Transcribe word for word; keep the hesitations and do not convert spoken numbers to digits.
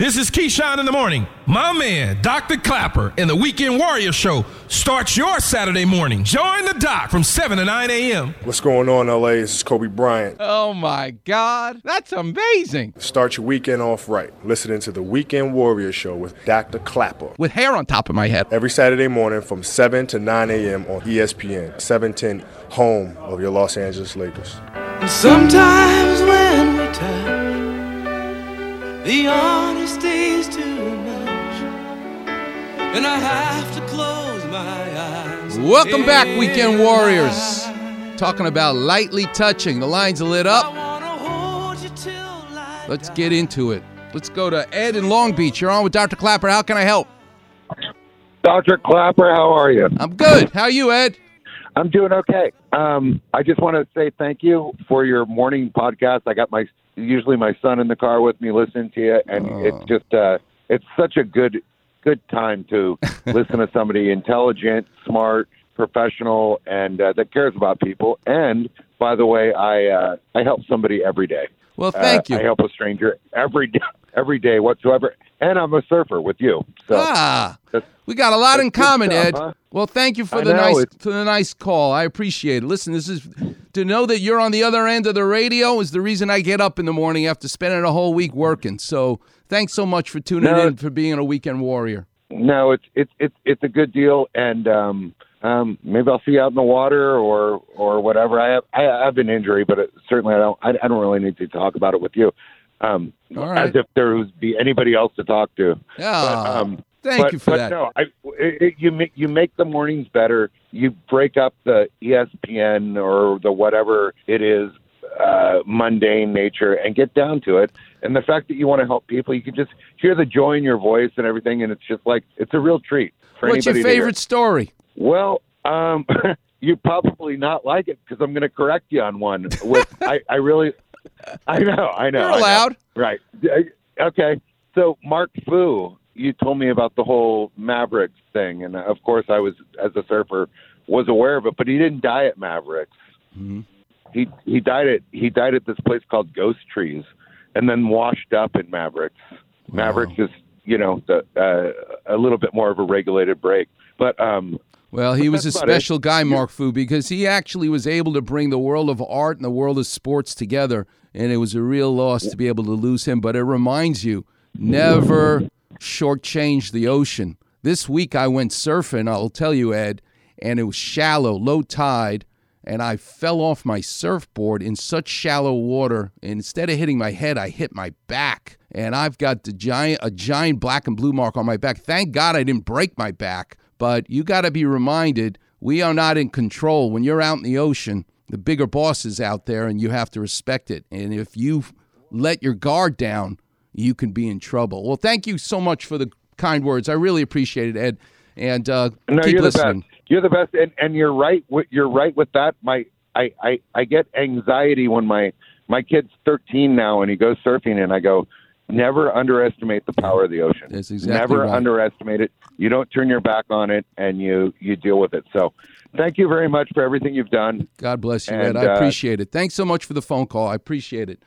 This is Keyshawn in the morning. My man, Doctor Clapper, and the Weekend Warrior Show starts your Saturday morning. Join the doc from seven to nine a.m. What's going on, L A? This is Kobe Bryant. Oh, my God. That's amazing. Start your weekend off right. Listening to the Weekend Warrior Show with Doctor Clapper. With hair on top of my head. Every Saturday morning from seven to nine a.m. on E S P N, seven ten, home of your Los Angeles Lakers. And sometimes when we touch, the honesty's too much, and I have to close my eyes. Welcome back, Weekend Warriors. Talking about lightly touching. The lines are lit up. Let's get into it. Let's go to Ed in Long Beach. You're on with Doctor Clapper. How can I help? Doctor Clapper, how are you? I'm good. How are you, Ed? I'm doing okay. Um, I just want to say thank you for your morning podcast. I got my usually my son in the car with me listening to you, and oh. it's just uh, it's such a good good time to listen to somebody intelligent, smart, professional, and uh, that cares about people. And by the way, I uh, I help somebody every day. Well, thank uh, you. I help a stranger every day, every day whatsoever. And I'm a surfer with you. So ah, we got a lot in common, stuff, Ed. Huh? Well, thank you for I the know, nice for the nice call. I appreciate it. Listen, this is to know that you're on the other end of the radio is the reason I get up in the morning after spending a whole week working. So thanks so much for tuning no, in for being a Weekend Warrior. No, it's it's it's it's a good deal, and um, um, maybe I'll see you out in the water or or whatever. I have I have an injury, but it, certainly I don't I, I don't really need to talk about it with you. Um, right. As if there would be anybody else to talk to. Yeah, oh, um, thank but, you for but that. No, I, it, it, you make you make the mornings better. You break up the E S P N or the whatever it is uh, mundane nature and get down to it. And the fact that you want to help people, you can just hear the joy in your voice and everything, and it's just like it's a real treat for What's anybody. What's your favorite story? Well, um, you probably not like it because I'm going to correct you on one. With I, I really. I know, I know. You're allowed. Know. Right. Okay. So, Mark Fu, you told me about the whole Mavericks thing. And, of course, I was, as a surfer, was aware of it. But he didn't die at Mavericks. Mm-hmm. He he died at he died at this place called Ghost Trees and then washed up in Mavericks. Wow. Mavericks is, you know, the, uh, a little bit more of a regulated break. But, um... Well, he was a special guy, Mark Fu, because he actually was able to bring the world of art and the world of sports together, and it was a real loss to be able to lose him. But it reminds you, never shortchange the ocean. This week I went surfing, I'll tell you, Ed, and it was shallow, low tide, and I fell off my surfboard in such shallow water. And instead of hitting my head, I hit my back, and I've got the giant a giant black and blue mark on my back. Thank God I didn't break my back. But you got to be reminded, we are not in control. When you're out in the ocean, the bigger boss is out there, and you have to respect it. And if you let your guard down, you can be in trouble. Well, thank you so much for the kind words. I really appreciate it, Ed. And uh, no, keep you're listening. The best. You're the best, and, and you're right. You're right with that. My, I, I, I get anxiety when my my kid's thirteen now, and he goes surfing, and I go, never underestimate the power of the ocean. That's exactly Never right. underestimate it. You don't turn your back on it, and you, you deal with it. So thank you very much for everything you've done. God bless you, and, Ed. I uh, appreciate it. Thanks so much for the phone call. I appreciate it.